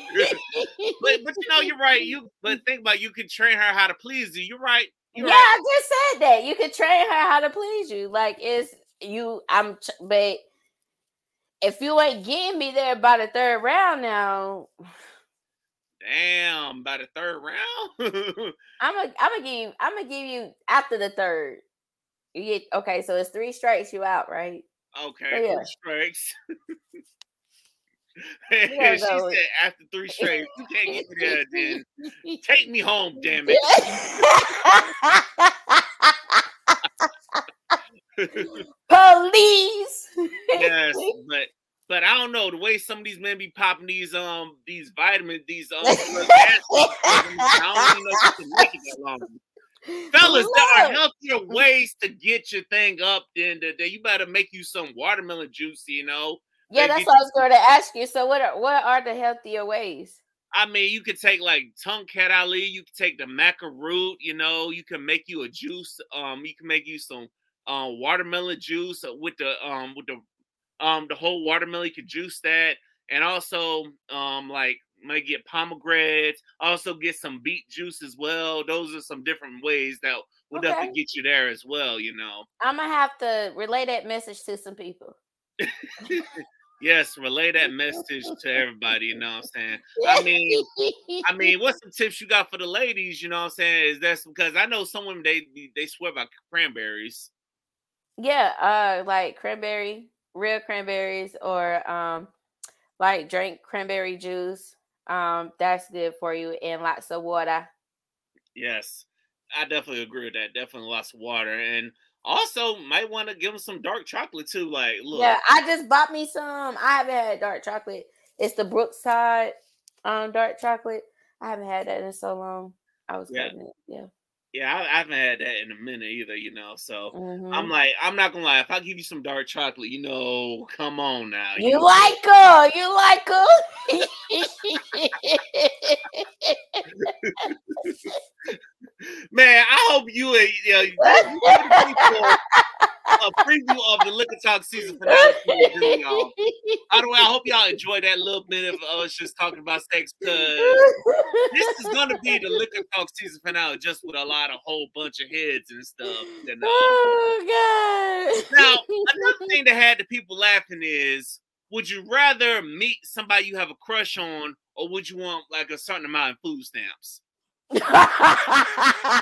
but you know you're right. But think about it, you can train her how to please you. You're right. I just said that. You could train her how to please you. Like, but if you ain't getting me there by the third round now. Damn, by the third round? I'm gonna give you after the third. You get, okay, so it's 3 strikes you out, right? Okay, so, 3 strikes. She said after 3 straight, you can't get me there then. Take me home, damn it. Police. Yes, but I don't know, the way some of these men be popping these vitamins, these I don't even know if you can make it that long. Fellas, there are healthier ways to get your thing up than that. You better make you some watermelon juice, you know. Yeah, that's what I was going to ask you. So what are the healthier ways? I mean, you could take like Tongkat Ali, you could take the Maca root, you know, you can make you a juice. You can make you some watermelon juice with the whole watermelon. You could juice that, and also like maybe get pomegranates, also get some beet juice as well. Those are some different ways that would definitely get you there as well, you know. I'm gonna have to relay that message to some people. Yes, relay that message to everybody, you know what I'm saying? I mean, what's some tips you got for the ladies, you know what I'm saying? Is that because I know some women they swear by cranberries. Yeah, like real cranberries, or like drink cranberry juice. That's good for you, and lots of water. Yes, I definitely agree with that. Definitely lots of water, and also, might want to give them some dark chocolate too. Like, look. Yeah, I just bought me some. I haven't had dark chocolate. It's the Brookside dark chocolate. I haven't had that in so long. I was pregnant. Yeah. Yeah, I haven't had that in a minute either, you know. So I'm like, I'm not gonna lie. If I give you some dark chocolate, you know, come on now. You like her. You like her. Man, I hope you a preview of the Liquor Talk season finale. Y'all. By the way, I hope y'all enjoyed that little bit of us just talking about sex, because this is gonna be the Liquor Talk season finale, just with a whole bunch of heads and stuff. And, oh God! Now, another thing that had the people laughing is: would you rather meet somebody you have a crush on, or would you want like a certain amount of food stamps? I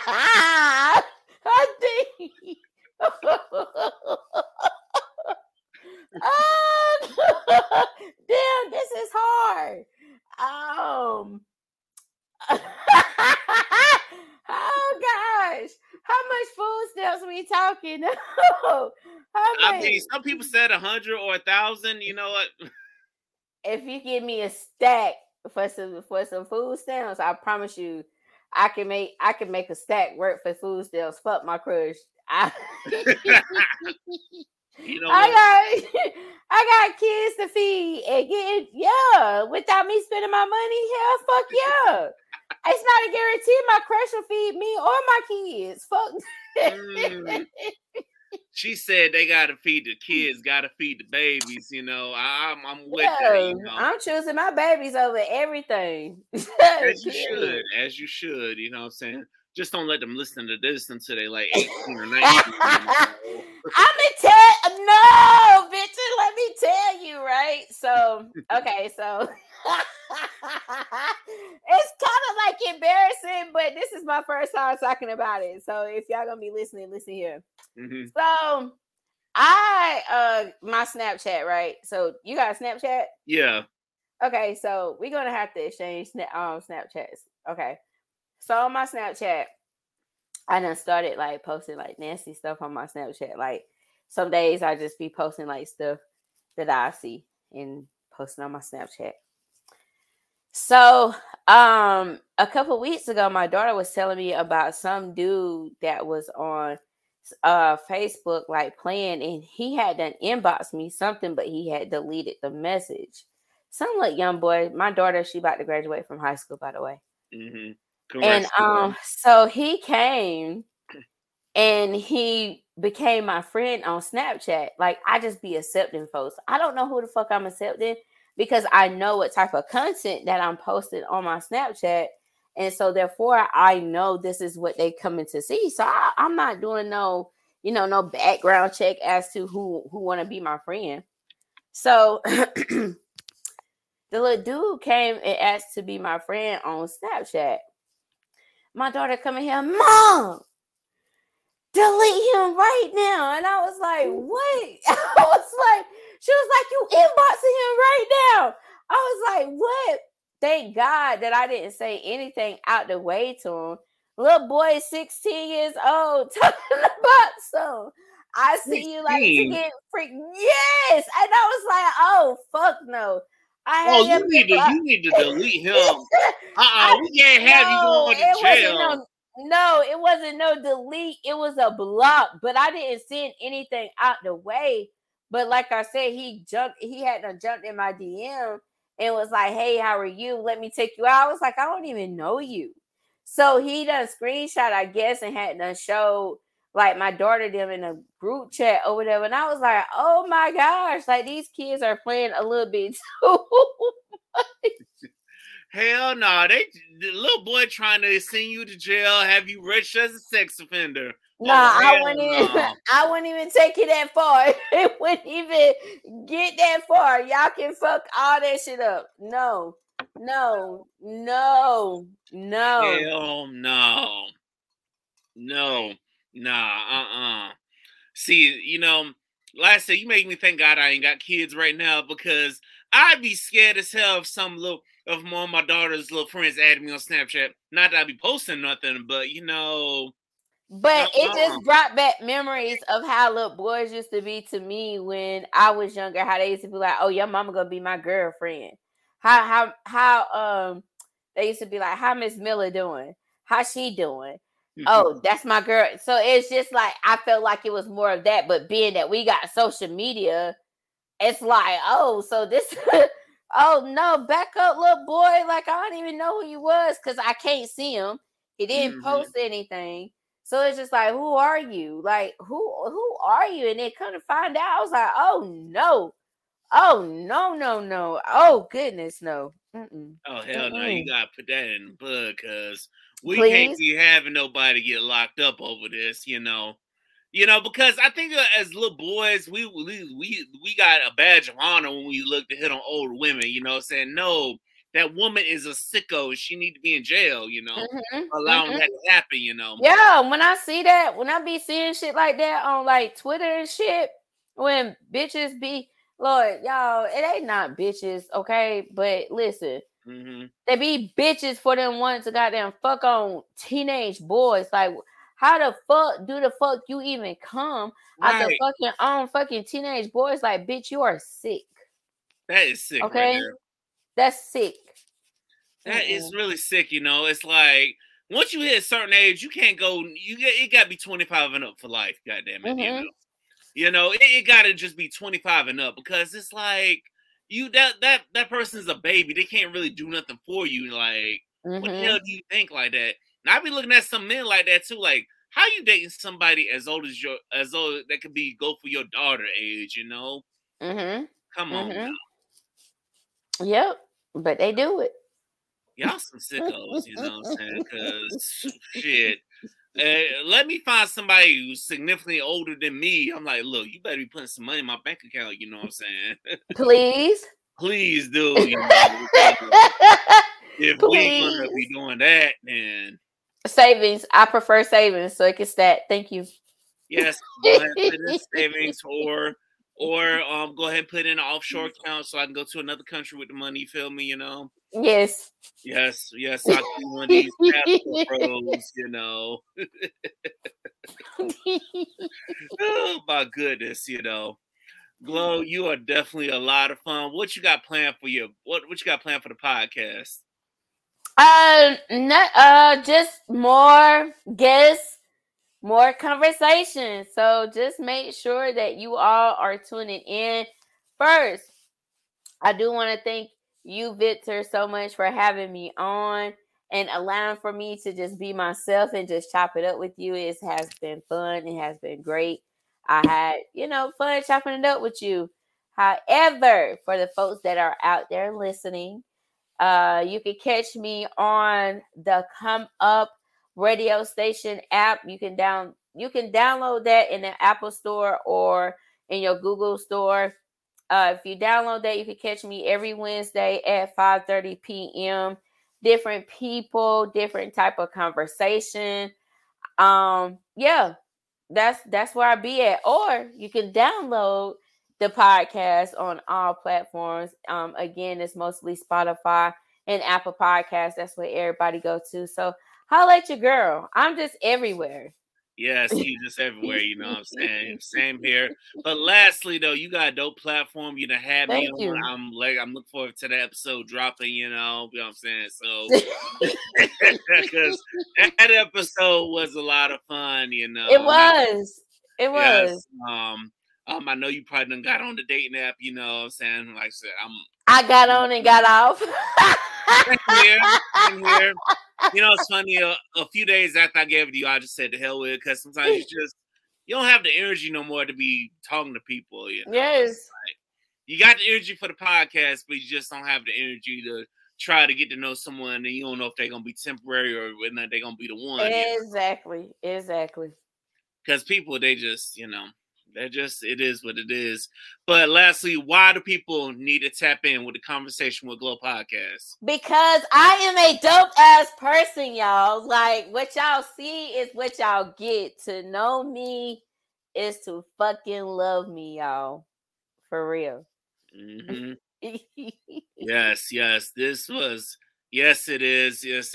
think. Damn, this is hard. Oh gosh, how much food stamps we talking? I mean, some people said 100 or 1,000. You know what? If you give me a stack for some food stamps, I promise you, I can make a stack work for food stamps. Fuck my crush. You know, I got kids to feed and get, yeah, without me spending my money, hell, fuck yeah. It's not a guarantee my crush will feed me or my kids. Fuck. She said they gotta feed the kids, gotta feed the babies, you know. I'm with that. You know? I'm choosing my babies over everything. As you should, you know what I'm saying? Just don't let them listen to this until they like 18 or 19. No, bitch, let me tell you, right? So, okay, so it's kind of like embarrassing, but this is my first time talking about it. So if y'all gonna be listening, listen here. Mm-hmm. So I my Snapchat, right? So you got a Snapchat? Yeah. Okay, so we're gonna have to exchange Snapchats. Okay. So on my Snapchat, I done started like posting like nasty stuff on my Snapchat. Like some days I just be posting like stuff that I see and posting on my Snapchat. So a couple weeks ago, my daughter was telling me about some dude that was on Facebook like playing, and he had done inboxed me something, but he had deleted the message. Some little young boy, my daughter, she about to graduate from high school, by the way. Mm-hmm. Correct. And so he came and he became my friend on Snapchat. Like, I just be accepting folks. I don't know who the fuck I'm accepting because I know what type of content that I'm posting on my Snapchat. And so therefore I know this is what they coming to see. So I'm not doing no, you know, no background check as to who want to be my friend. So the little dude came and asked to be my friend on Snapchat. My daughter coming here, Mom, delete him right now. And I was like, what? She was like, you inboxing him right now. I was like, what? Thank God that I didn't say anything out the way to him. Little boy, 16 years old, talking about some. I see you like to get freaked. Yes. And I was like, oh, fuck no. You need to delete him. We can't have you going to jail. It wasn't no delete. It was a block, but I didn't send anything out the way. But like I said, he had jumped in my DM and was like, hey, how are you? Let me take you out. I was like, I don't even know you. So he done screenshot, I guess, and had done showed like my daughter them in a group chat or whatever. And I was like, oh my gosh, like these kids are playing a little bit too much. Hell no, the little boy trying to send you to jail, have you registered as a sex offender. I wouldn't even take it that far. It wouldn't even get that far. Y'all can fuck all that shit up. No. Hell no. No. Nah, see, you know, last year you make me thank God I ain't got kids right now because I'd be scared as hell if one of my daughter's little friends added me on Snapchat. Not that I'd be posting nothing, but you know. But it just brought back memories of how little boys used to be to me when I was younger. How they used to be like, "Oh, your mama gonna be my girlfriend." How they used to be like, "How Miss Miller doing? How she doing?" Oh, that's my girl. So it's just like I felt like it was more of that, but being that we got social media, it's like, oh, so this oh no, back up, little boy. Like I don't even know who you was because I can't see him. He didn't post anything. So it's just like, who are you? Like, who are you? And then come to find out, I was like, oh no. Oh no. Oh goodness, no. Mm-mm. Oh hell no, you gotta put that in the book because we can't be having nobody get locked up over this, you know. You know, because I think as little boys, we got a badge of honor when we look to hit on older women, you know, saying, no, that woman is a sicko. She needs to be in jail, you know, allowing that to happen, you know. Yeah, when I see that, when I be seeing shit like that on, like, Twitter and shit, when bitches be, Lord, y'all, it ain't not bitches, okay? But listen, they be bitches for them wanting to goddamn fuck on teenage boys. Like, how the fuck do the fuck you even come out the fucking own fucking teenage boys? Like, bitch, you are sick. That is sick, okay? Right there. That's sick. That is really sick, you know. It's like once you hit a certain age, you can't go. It got to be 25 and up for life. Goddamn it, you know. It got to just be 25 and up because it's like you that person's a baby. They can't really do nothing for you. Like what the hell do you think like that? And I be looking at some men like that too. Like how you dating somebody as old that could be go for your daughter age? You know. Come on now. Yep, but they do it. Y'all some sickos, you know what I'm saying? Because, shit, let me find somebody who's significantly older than me. I'm like, look, you better be putting some money in my bank account, you know what I'm saying? Please? Please, dude. You know, if we're going to be doing that, then. Savings. I prefer savings, so it can stat. Thank you. Yes, go ahead and put in savings or go ahead and put in an offshore account so I can go to another country with the money, you feel me, you know? Yes. I do one of these passport bros, you know. Oh, my goodness, you know. Glow, you are definitely a lot of fun. What you got planned for what you got planned for the podcast? Just more guests. More conversations. So just make sure that you all are tuning in first. I do want to thank you, Victor, so much for having me on and allowing for me to just be myself and just chop it up with you. It has been fun. It has been great. I had, fun chopping it up with you. However, for the folks that are out there listening, you can catch me on the Come Up Radio Station app. You can download that in the Apple Store or in your Google Store. If you download that, you can catch me every Wednesday at 5:30 p.m. Different people, different type of conversation. That's where I be at. Or you can download the podcast on all platforms. Again, it's mostly Spotify and Apple Podcasts. That's where everybody go to. So holla at your girl. I'm just everywhere. Yes, you just everywhere. You know what I'm saying? Same here. But lastly, though, you got a dope platform. You done had me on. I'm looking forward to the episode dropping, you know what I'm saying? So, because that episode was a lot of fun, you know. It was. I know you probably done got on the dating app, you know what I'm saying? Like I said, I got on and got off. I'm here. You know, it's funny. A few days after I gave it to you, I just said the hell with it because sometimes you don't have the energy no more to be talking to people. You know? Yes. Like, you got the energy for the podcast, but you just don't have the energy to try to get to know someone, and you don't know if they're going to be temporary or whether they're going to be the one. Exactly. Because people, they just, it is what it is. But lastly, why do people need to tap in with the Conversation with Glow podcast? Because I am a dope ass person, y'all. Like what y'all see is what y'all get. To know me is to fucking love me, y'all. For real. Mm-hmm. Yes. Yes, it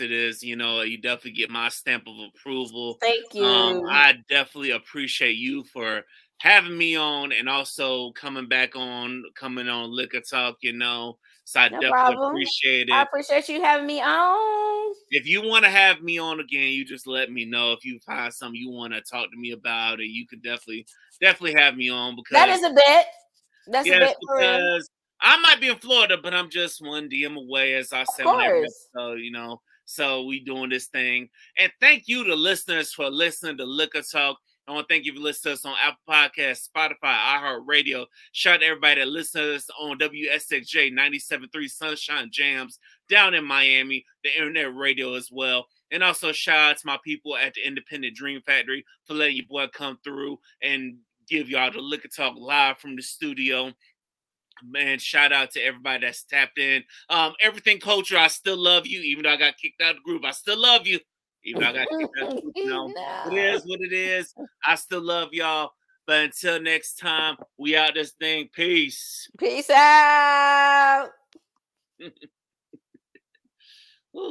is. You know, you definitely get my stamp of approval. Thank you. I definitely appreciate you for having me on and also coming on Liquor Talk, so I definitely appreciate it. I appreciate you having me on. If you want to have me on again, you just let me know. If you find something you want to talk to me about, and you could definitely have me on, because that is a bet. That's a bet for real. I might be in Florida, but I'm just one DM away, as I said on every episode, so we doing this thing. And thank you to listeners for listening to Liquor Talk. I want to thank you for listening to us on Apple Podcasts, Spotify, iHeartRadio. Shout out to everybody that listens to us on WSXJ 97.3 Sunshine Jams down in Miami, the internet radio as well. And also shout out to my people at the Independent Dream Factory for letting your boy come through and give y'all the Liquor Talk live from the studio. Man, shout out to everybody that's tapped in. Everything Culture, I still love you, even though I got kicked out of the group. I still love you, even though I got kicked out of the group. No. It is what it is. I still love y'all. But until next time, we out this thing. Peace. Peace out.